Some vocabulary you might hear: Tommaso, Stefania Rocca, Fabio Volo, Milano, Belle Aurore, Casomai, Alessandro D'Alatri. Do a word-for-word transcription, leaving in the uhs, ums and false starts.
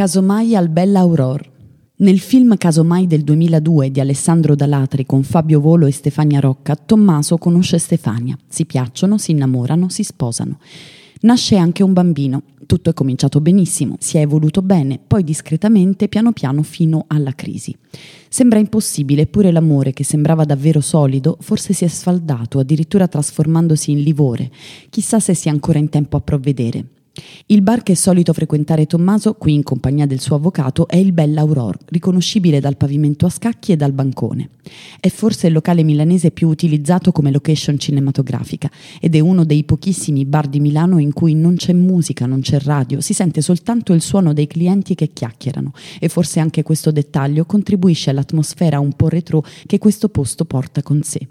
Casomai al Belle Aurore. Nel film Casomai del duemiladue di Alessandro D'Alatri con Fabio Volo e Stefania Rocca, Tommaso conosce Stefania. Si piacciono, si innamorano, si sposano. Nasce anche un bambino. Tutto è cominciato benissimo, si è evoluto bene, poi discretamente, piano piano, fino alla crisi. Sembra impossibile, eppure l'amore, che sembrava davvero solido, forse si è sfaldato, addirittura trasformandosi in livore. Chissà se sia ancora in tempo a provvedere. Il bar che è solito frequentare Tommaso, qui in compagnia del suo avvocato, è il Belle Aurore, riconoscibile dal pavimento a scacchi e dal bancone. È forse il locale milanese più utilizzato come location cinematografica ed è uno dei pochissimi bar di Milano in cui non c'è musica, non c'è radio, si sente soltanto il suono dei clienti che chiacchierano, e forse anche questo dettaglio contribuisce all'atmosfera un po' retro che questo posto porta con sé.